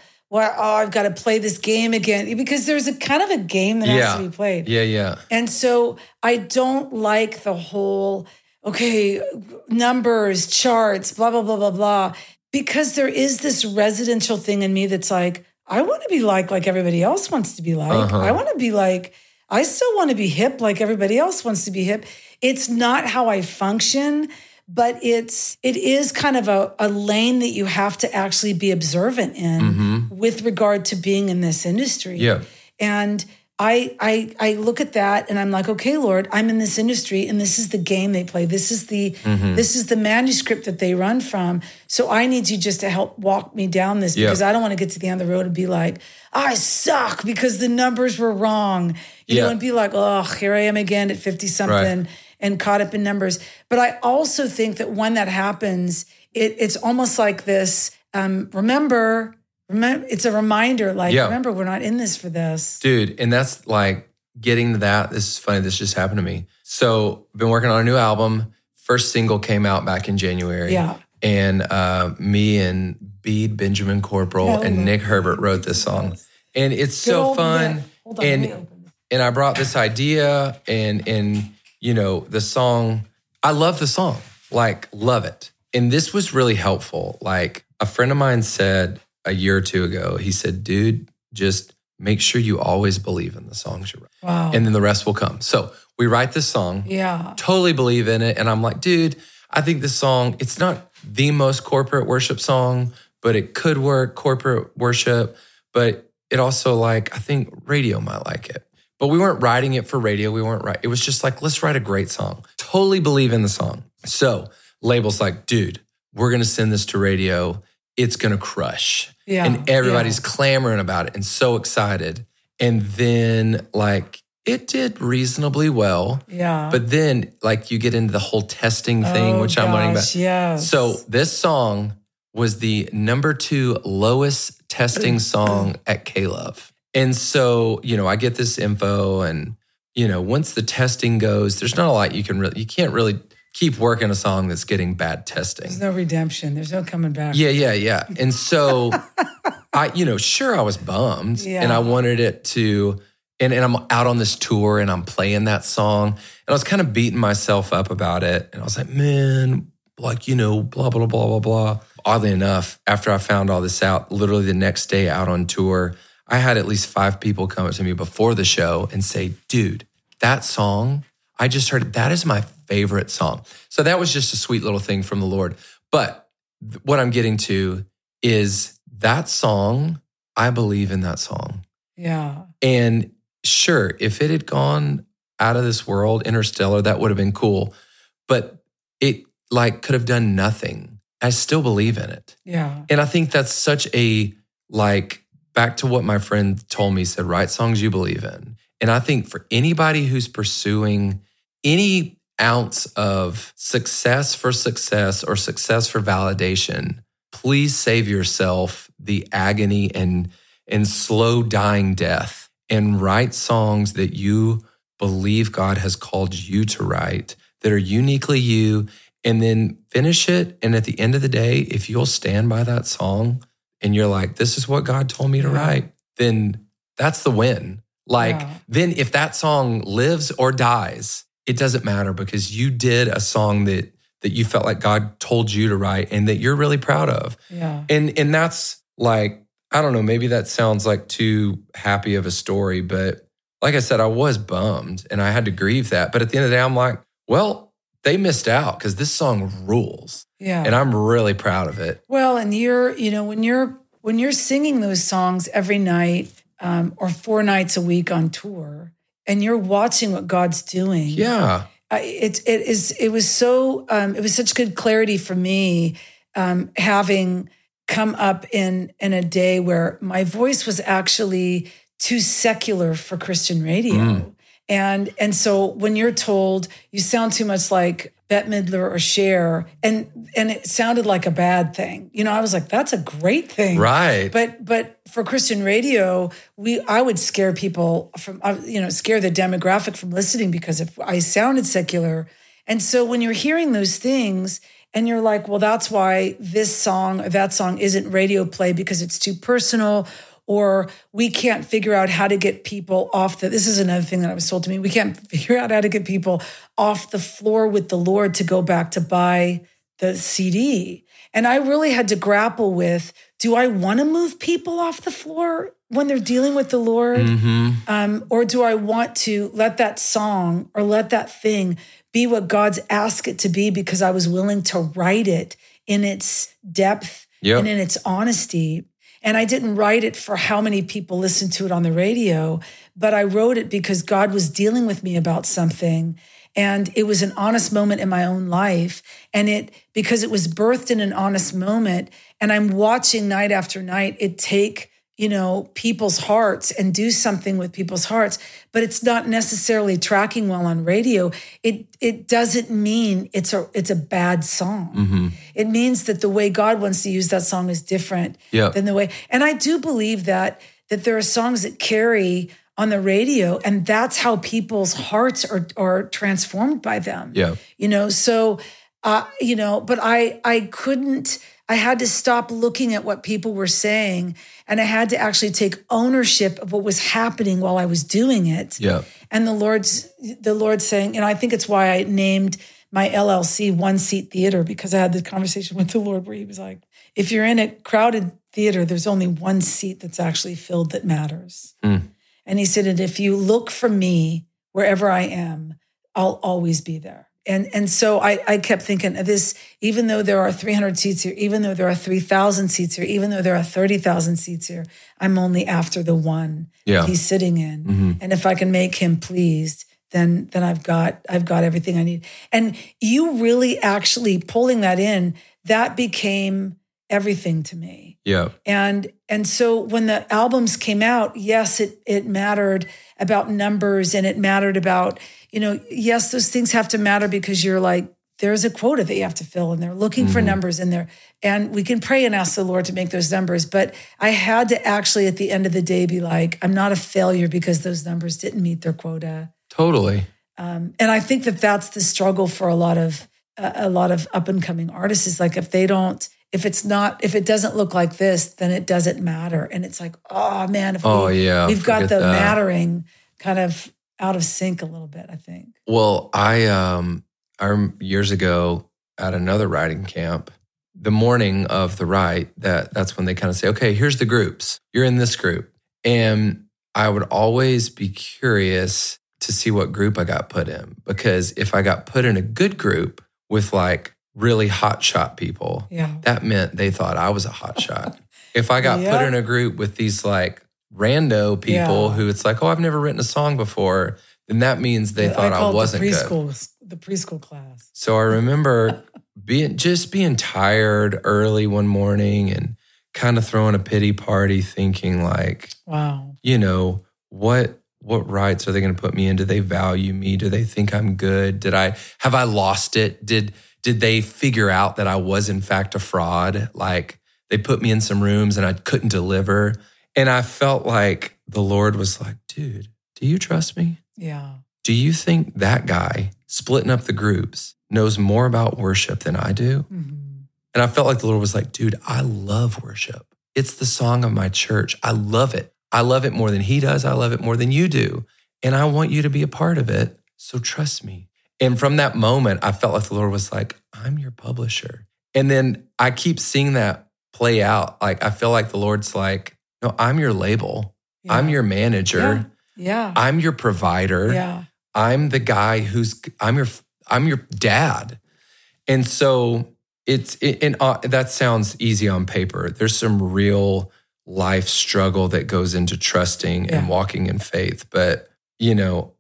got to play this game again, because there's a kind of a game that has to be played. Yeah. Yeah. And so I don't like the whole, okay, numbers, charts, blah, blah, blah, blah, blah. Because there is this residential thing in me that's like, I want to be like everybody else wants to be like. Uh-huh. I want to be like, I still want to be hip like everybody else wants to be hip. It's not how I function, but it is kind of a lane that you have to actually be observant in with regard to being in this industry. Yeah. And I look at that and I'm like, okay, Lord, I'm in this industry and this is the game they play. This is the manuscript that they run from. So I need you just to help walk me down this because I don't want to get to the end of the road and be like, I suck because the numbers were wrong. You know, and be like, oh, here I am again at 50 something and caught up in numbers. But I also think that when that happens, it's almost like this, remember, it's a reminder, like, remember, we're not in this for this. Dude, and that's like getting to that. This is funny. This just happened to me. So I've been working on a new album. First single came out back in January. Yeah. And me and Benjamin Corporal and Nick Herbert wrote this song. And it's so fun. Man. Hold on, and I brought this idea and you know, the song, I love the song, like love it. And this was really helpful. Like a friend of mine said, a year or two ago, he said, dude, just make sure you always believe in the songs you write. Wow. And then the rest will come. So we write this song, totally believe in it. And I'm like, dude, I think this song, it's not the most corporate worship song, but it could work, corporate worship. But it also I think radio might like it. But we weren't writing it for radio. It was just like, let's write a great song. Totally believe in the song. So label's like, dude, we're going to send this to radio. It's going to crush. Yeah, and everybody's clamoring about it and so excited. And then it did reasonably well. Yeah. But then you get into the whole testing thing, which I'm learning about. Yes. So this song was the #2 lowest testing song at K-Love. And so, you know, I get this info and, you know, once the testing goes, there's not a lot you can't really keep working a song that's getting bad testing. There's no redemption. There's no coming back. Yeah. And so I was bummed and I wanted it to, and I'm out on this tour and I'm playing that song and I was kind of beating myself up about it. And I was like, man, blah, blah, blah, blah, blah. Oddly enough, after I found all this out, literally the next day out on tour, I had at least 5 people come up to me before the show and say, dude, that song, I just heard it. That is my favorite song. So that was just a sweet little thing from the Lord. But what I'm getting to is that song, I believe in that song. Yeah. And sure, if it had gone out of this world, interstellar, that would have been cool. But it could have done nothing. I still believe in it. Yeah. And I think that's such a back to what my friend told me, said, write songs you believe in. And I think for anybody who's pursuing any ounce of success or success for validation, please save yourself the agony and slow dying death and write songs that you believe God has called you to write that are uniquely you, and then finish it. And at the end of the day, if you'll stand by that song and you're like, this is what God told me to write, then that's the win. Then if that song lives or dies, it doesn't matter because you did a song that you felt like God told you to write and that you're really proud of. Yeah. And that's I don't know, maybe that sounds like too happy of a story, but like I said, I was bummed and I had to grieve that. But at the end of the day, I'm like, well, they missed out because this song rules. Yeah. And I'm really proud of it. Well, and when you're singing those songs every night, or 4 nights a week on tour, and you're watching what God's doing. Yeah, it was such good clarity for me, having come up in a day where my voice was actually too secular for Christian radio, And so when you're told you sound too much like Bette Midler or Cher, and it sounded like a bad thing, you know, I was like, that's a great thing, right? But for Christian radio, I would scare people from, you know, scare the demographic from listening because if I sounded secular. And so when you're hearing those things and you're like, well, that's why this song or that song isn't radio play because it's too personal, or we can't figure out how to get people off the, this is another thing that was told to me, we can't figure out how to get people off the floor with the Lord to go back to buy the CD. And I really had to grapple with, do I want to move people off the floor when they're dealing with the Lord? Mm-hmm. Or do I want to let that song or let that thing be what God's asked it to be because I was willing to write it in its depth and in its honesty? And I didn't write it for how many people listened to it on the radio, but I wrote it because God was dealing with me about something. And it was an honest moment in my own life. And because it was birthed in an honest moment, and I'm watching night after night, it take, you know, people's hearts and do something with people's hearts, but it's not necessarily tracking well on radio. It doesn't mean it's a bad song. Mm-hmm. It means that the way God wants to use that song is different than the way. And I do believe that there are songs that carry on the radio, and that's how people's hearts are transformed by them. Yeah. You know, so, you know, but I had to stop looking at what people were saying, and I had to actually take ownership of what was happening while I was doing it. Yeah. And the Lord saying, and I think it's why I named my LLC One Seat Theater, because I had the conversation with the Lord where he was like, if you're in a crowded theater, there's only one seat that's actually filled that matters. Mm. And he said, and if you look for me wherever I am, I'll always be there. And so I kept thinking of this, even though there are 300 seats here, even though there are 3,000 seats here, even though there are 30,000 seats here, I'm only after the one he's sitting in. Mm-hmm. And if I can make him pleased, then I've got everything I need. And you really actually pulling that in, that became everything to me. Yeah. And so when the albums came out, yes, it mattered about numbers, and it mattered about, you know, yes, those things have to matter because you're like, there's a quota that you have to fill, and they're looking for numbers in there. And we can pray and ask the Lord to make those numbers. But I had to actually at the end of the day be like, I'm not a failure because those numbers didn't meet their quota. Totally. And I think that's the struggle for a lot of up and coming artists is like, if it doesn't look like this, then it doesn't matter. And it's like, oh man, we've got the mattering kind of out of sync a little bit, I think. Well, I remember years ago at another writing camp, the morning of the write, that's when they kind of say, okay, here's the groups. You're in this group. And I would always be curious to see what group I got put in, because if I got put in a good group with like really hotshot people, that meant they thought I was a hotshot. If I got put in a group with these like rando people who it's like, oh, I've never written a song before, then that means they thought I wasn't good. The preschool class. So I remember being tired early one morning and kind of throwing a pity party, thinking like, wow, you know, what rights are they going to put me in? Do they value me? Do they think I'm good? Have I lost it? Did they figure out that I was in fact a fraud? Like they put me in some rooms and I couldn't deliver. And I felt like the Lord was like, dude, do you trust me? Yeah. Do you think that guy splitting up the groups knows more about worship than I do? Mm-hmm. And I felt like the Lord was like, dude, I love worship. It's the song of my church. I love it. I love it more than he does. I love it more than you do. And I want you to be a part of it. So trust me. And from that moment, I felt like the Lord was like, I'm your publisher. And then I keep seeing that play out. Like, I feel like the Lord's like, no, I'm your label. Yeah. I'm your manager. Yeah. I'm your provider. Yeah. I'm the guy I'm your dad. And so that sounds easy on paper. There's some real life struggle that goes into trusting and walking in faith. But, you know,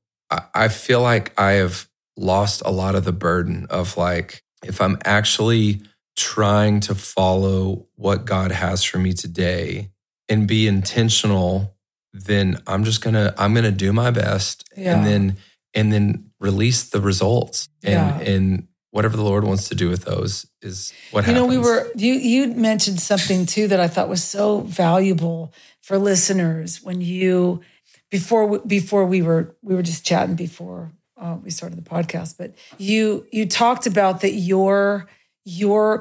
I feel like I have lost a lot of the burden of like, if I'm actually trying to follow what God has for me today and be intentional, then I'm gonna do my best, yeah. and then release the results, and whatever the Lord wants to do with those is what happens. You know, you mentioned something too that I thought was so valuable for listeners when you before we were just chatting before we started the podcast, but you talked about that your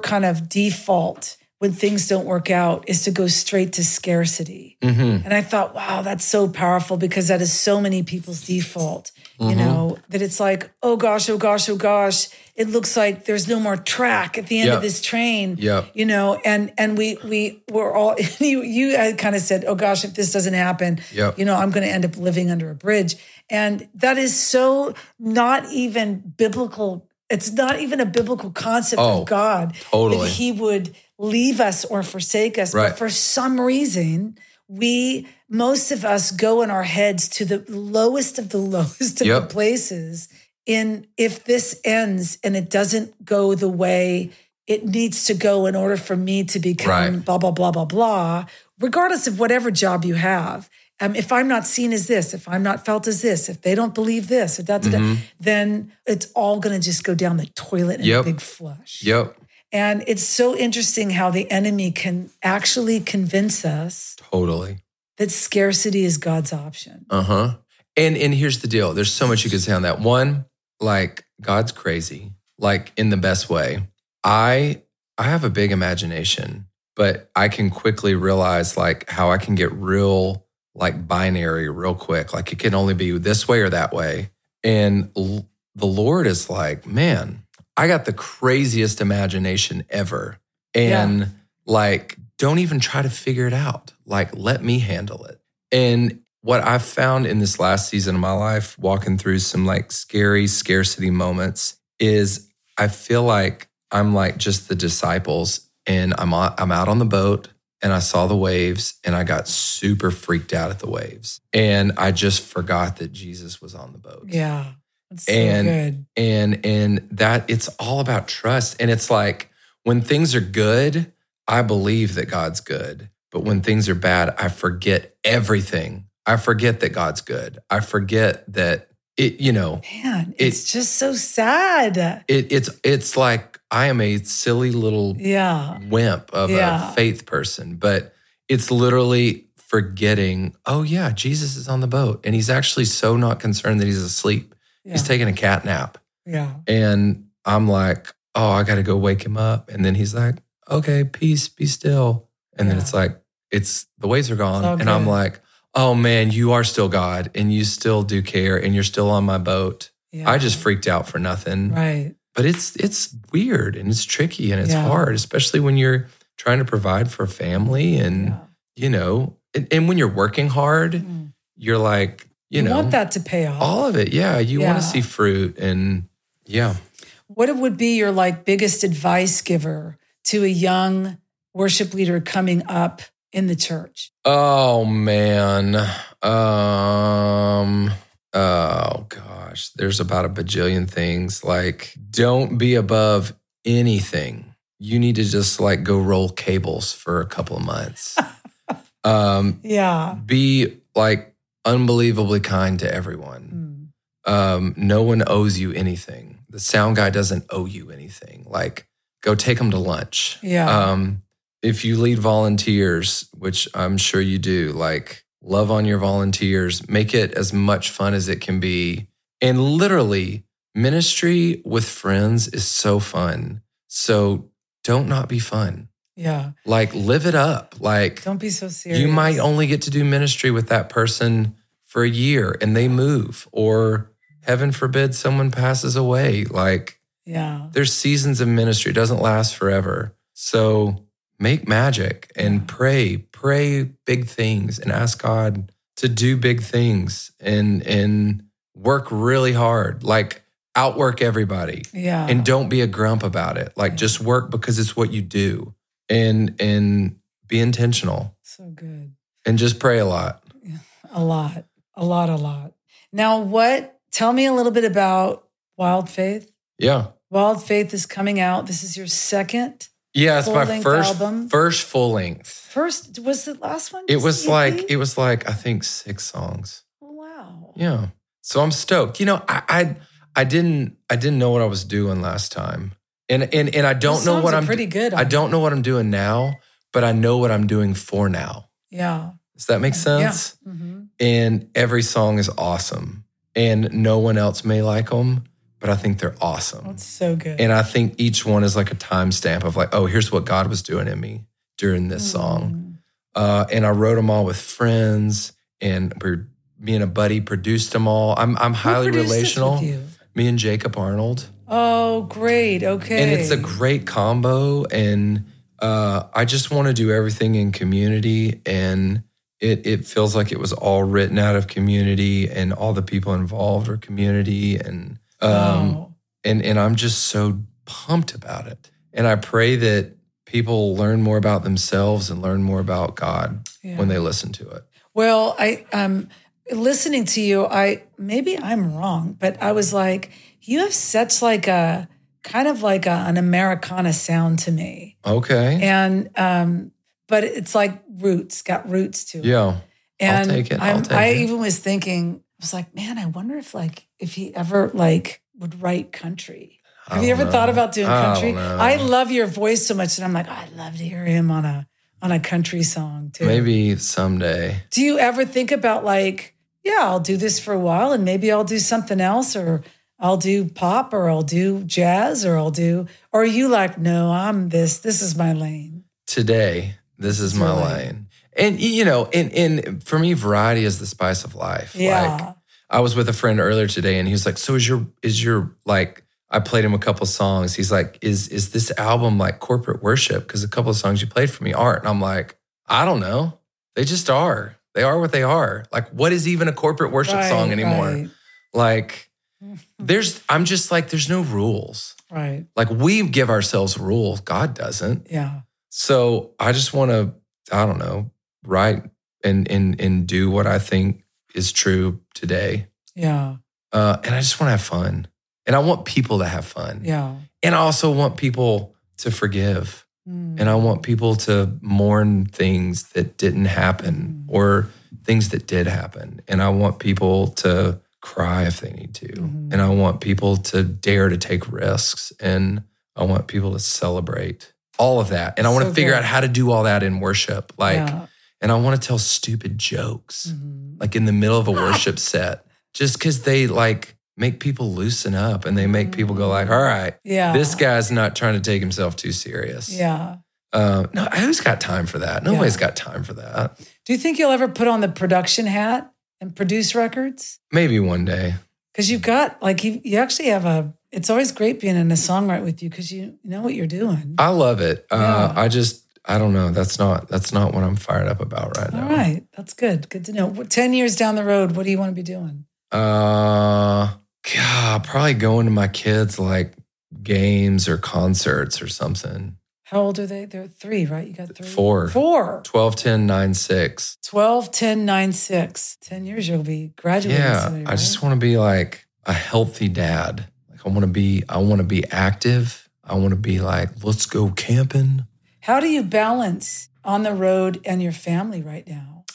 kind of default when things don't work out is to go straight to scarcity. Mm-hmm. And I thought, wow, that's so powerful because that is so many people's default, mm-hmm. you know, that it's like, oh gosh, it looks like there's no more track at the end yep. of this train, yep. you know, and we were all, you kind of said, oh gosh, if this doesn't happen, yep. you know, I'm going to end up living under a bridge. And that is so not even biblical. It's not even a biblical concept of God totally. That he would leave us or forsake us. Right. But for some reason, most of us go in our heads to the lowest of the lowest of yep. the places in if this ends and it doesn't go the way it needs to go in order for me to become right. blah, blah, blah, blah, blah, regardless of whatever job you have. If I'm not seen as this, if I'm not felt as this, if they don't believe this, then it's all going to just go down the toilet in yep. a big flush. Yep. And it's so interesting how the enemy can actually convince us totally that scarcity is God's option. Uh-huh. And here's the deal. There's so much you could say on that. One, like God's crazy, like in the best way. I have a big imagination, but I can quickly realize like how I can get real like binary real quick. Like it can only be this way or that way. And the Lord is like, man, I got the craziest imagination ever. And yeah. like, don't even try to figure it out. Like, let me handle it. And what I've found in this last season of my life, walking through some like scary scarcity moments is I feel like I'm like just the disciples and I'm out on the boat. And I saw the waves and I got super freaked out at the waves. And I just forgot that Jesus was on the boat. Yeah. That's so good. And that it's all about trust. And it's like when things are good, I believe that God's good. But when things are bad, I forget everything. I forget that God's good. I forget that it, you know. Man, it's just so sad. It's like I am a silly little wimp of a faith person, but it's literally forgetting, oh yeah, Jesus is on the boat. And he's actually so not concerned that he's asleep. Yeah. He's taking a cat nap. Yeah. And I'm like, oh, I got to go wake him up. And then he's like, okay, peace, be still. And then it's like, the waves are gone. And I'm like, oh man, you are still God and you still do care and you're still on my boat. Yeah. I just freaked out for nothing. Right. But it's weird and it's tricky and it's hard, especially when you're trying to provide for family and, you know, and when you're working hard, you're like, you know. You want that to pay off. All of it, yeah. You want to see fruit and, yeah. What would be your, like, biggest advice giver to a young worship leader coming up in the church? Oh, man. Oh, gosh. There's about a bajillion things. Like, don't be above anything. You need to just like go roll cables for a couple of months. Be like unbelievably kind to everyone. No one owes you anything. The sound guy doesn't owe you anything. Like, go take them to lunch. Yeah. If you lead volunteers, which I'm sure you do, like, love on your volunteers, make it as much fun as it can be. And literally, ministry with friends is so fun. So don't not be fun. Yeah. Like, live it up. Like, don't be so serious. You might only get to do ministry with that person for a year and they move, or heaven forbid someone passes away. Like, there's seasons of ministry. It doesn't last forever. So make magic and pray big things and ask God to do big things and work really hard, like outwork everybody. Yeah. And don't be a grump about it. Like just work because it's what you do and be intentional. So good. And just pray a lot. A lot. Now tell me a little bit about Wild Faith. Yeah. Wild Faith is coming out. This is your second Yeah, it's my first full length. First, was the last one? It was like I think 6 songs. Wow. Yeah. So I'm stoked. You know, I didn't know what I was doing last time. And I don't know what I'm pretty good. I don't know what I'm doing now, but I know what I'm doing for now. Yeah. Does that make sense? Yeah. Mm-hmm. And every song is awesome. And no one else may like them, but I think they're awesome. That's so good. And I think each one is like a timestamp of like, oh, here's what God was doing in me during this song. And I wrote them all with friends, and me and a buddy produced them all. I'm highly relational. Me and Jacob Arnold. Oh, great. Okay. And it's a great combo. And I just want to do everything in community. And it feels like it was all written out of community, and all the people involved are community. And and I'm just so pumped about it. And I pray that people learn more about themselves and learn more about God when they listen to it. Well, listening to you, maybe I'm wrong, but I was like, you have such like a kind of like an Americana sound to me. Okay. And but it's like got roots to it. Yeah. And I'll take it. I even was thinking, I was like, man, I wonder if he ever would write country. Have you ever thought about doing country? I love your voice so much that I'm like, oh, I'd love to hear him on a country song too. Maybe someday. Do you ever think about I'll do this for a while and maybe I'll do something else, or I'll do pop, or I'll do jazz, or are you like, no, I'm this. This is my lane. Today, this is my lane. And, you know, and for me, variety is the spice of life. Yeah. I was with a friend earlier today, and he was like, so is your I played him a couple songs. He's like, is this album like corporate worship? Because a couple of songs you played for me aren't. And I'm like, I don't know. They just are. They are what they are. Like, what is even a corporate worship song anymore? Right. Like... there's no rules. Right. Like, we give ourselves rules. God doesn't. Yeah. So I just want to, I don't know, write and do what I think is true today. Yeah. And I just want to have fun. And I want people to have fun. Yeah. And I also want people to forgive. Mm. And I want people to mourn things that didn't happen or things that did happen. And I want people to cry if they need to. Mm-hmm. And I want people to dare to take risks, and I want people to celebrate all of that. And I want to figure out how to do all that in worship. And I want to tell stupid jokes in the middle of a worship set, just because they make people loosen up, and they make people go all right, this guy's not trying to take himself too serious. Yeah. No, who's got time for that? Nobody's got time for that. Do you think you'll ever put on the production hat and produce records? Maybe one day. Because you've got, you actually have it's always great being in a songwriter with you, because you know what you're doing. I love it. Yeah. I don't know. That's not what I'm fired up about right now. All right. That's good. Good to know. 10 years down the road, what do you want to be doing? God, probably going to my kids, games or concerts or something. How old are they? They're 3, right? You got 3? 4. 12, 10, 9, 6. 12, 10, 9, 6. 10 years you'll be graduating. Yeah, right? I just want to be a healthy dad. I want to be active. I want to be let's go camping. How do you balance on the road and your family right now?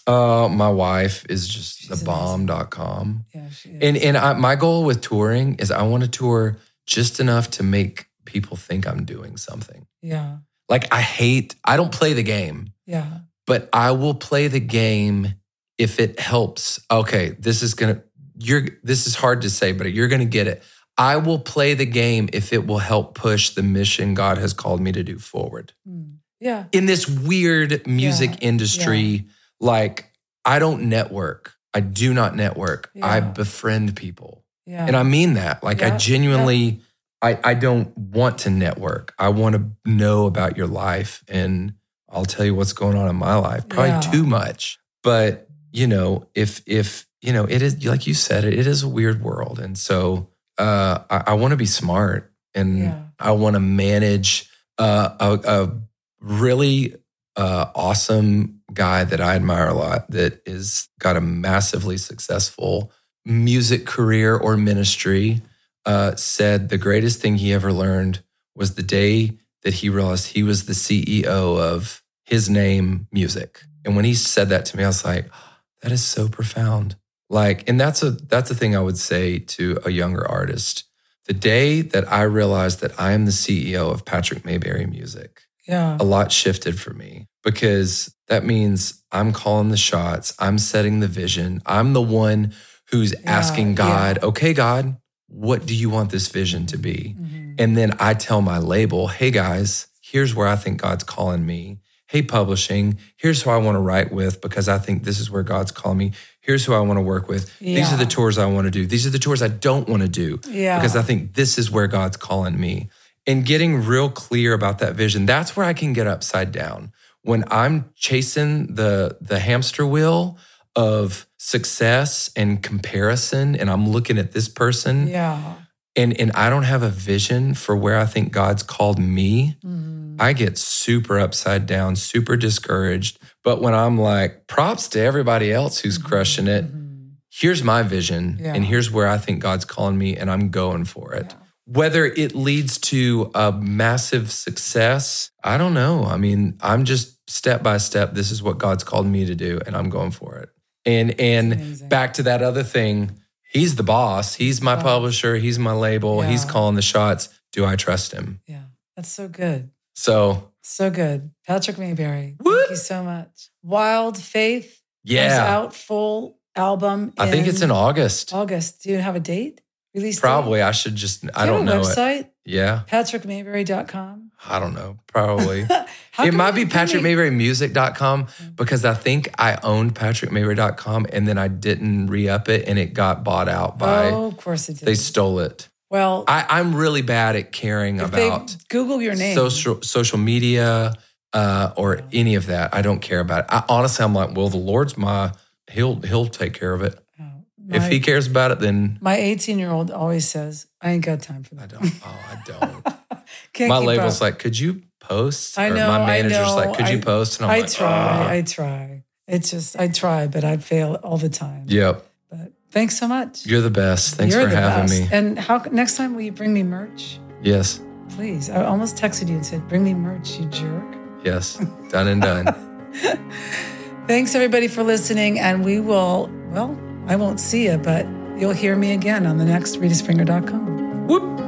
My wife is just she's the bomb.com. Yeah, she is. And my goal with touring is I want to tour just enough to make people think I'm doing something. Yeah. I don't play the game. Yeah. But I will play the game if it helps. Okay, this is hard to say, but you're going to get it. I will play the game if it will help push the mission God has called me to do forward. Yeah. In this weird music industry, I don't network. I do not network. Yeah. I befriend people. Yeah. And I mean that. I genuinely... Yeah. I don't want to network. I want to know about your life, and I'll tell you what's going on in my life. Probably too much. But, you know, if you know, it is, like you said, it is a weird world. And so I want to be smart, and I want to manage a really awesome guy that I admire a lot that is got a massively successful music career or ministry. Said the greatest thing he ever learned was the day that he realized he was the CEO of his name music. And when he said that to me, I was like, that is so profound. Like, and that's a thing I would say to a younger artist. The day that I realized that I am the CEO of Patrick Mayberry Music, a lot shifted for me, because that means I'm calling the shots, I'm setting the vision, I'm the one who's asking God, okay, God, what do you want this vision to be? Mm-hmm. And then I tell my label, hey guys, here's where I think God's calling me. Hey, publishing, here's who I want to write with, because I think this is where God's calling me. Here's who I want to work with. Yeah. These are the tours I want to do. These are the tours I don't want to do, because I think this is where God's calling me. And getting real clear about that vision, that's where I can get upside down. When I'm chasing the hamster wheel of success and comparison, and I'm looking at this person, and I don't have a vision for where I think God's called me, I get super upside down, super discouraged. But when I'm like, props to everybody else who's crushing it, here's my vision, and here's where I think God's calling me, and I'm going for it. Yeah. Whether it leads to a massive success, I don't know. I mean, I'm just step by step, this is what God's called me to do, and I'm going for it. And back to that other thing, he's the boss. He's my publisher. He's my label. He's calling the shots. Do I trust him? Yeah, that's so good. So good. Patrick Mayberry, thank you so much. Wild Faith comes out, full album. I think it's in August. Do you have a date? Release probably. Date? I should just, I don't know. Website? It. Yeah. PatrickMayberry.com. I don't know. Probably. It might be PatrickMayberryMusic.com, because I think I owned PatrickMayberry.com and then I didn't re-up it, and it got bought out by. Oh, of course it did. They stole it. Well, I'm really bad at caring about. Google your name. Social media or any of that. I don't care about it. Honestly, I'm like, well, the Lord's he'll take care of it. If he cares about it, then. My 18-year-old always says, I ain't got time for that. I don't. My label's up. Like, could you post? I know. Or my manager's like, could you post? And I'm like, I try. It's just, I try, but I fail all the time. Yep. But thanks so much. You're the best. Thanks for having me. And next time, will you bring me merch? Yes. Please. I almost texted you and said, bring me merch, you jerk. Yes. Done and done. Thanks, everybody, for listening. And we will, I won't see you, but you'll hear me again on the next RitaSpringer.com. Whoop!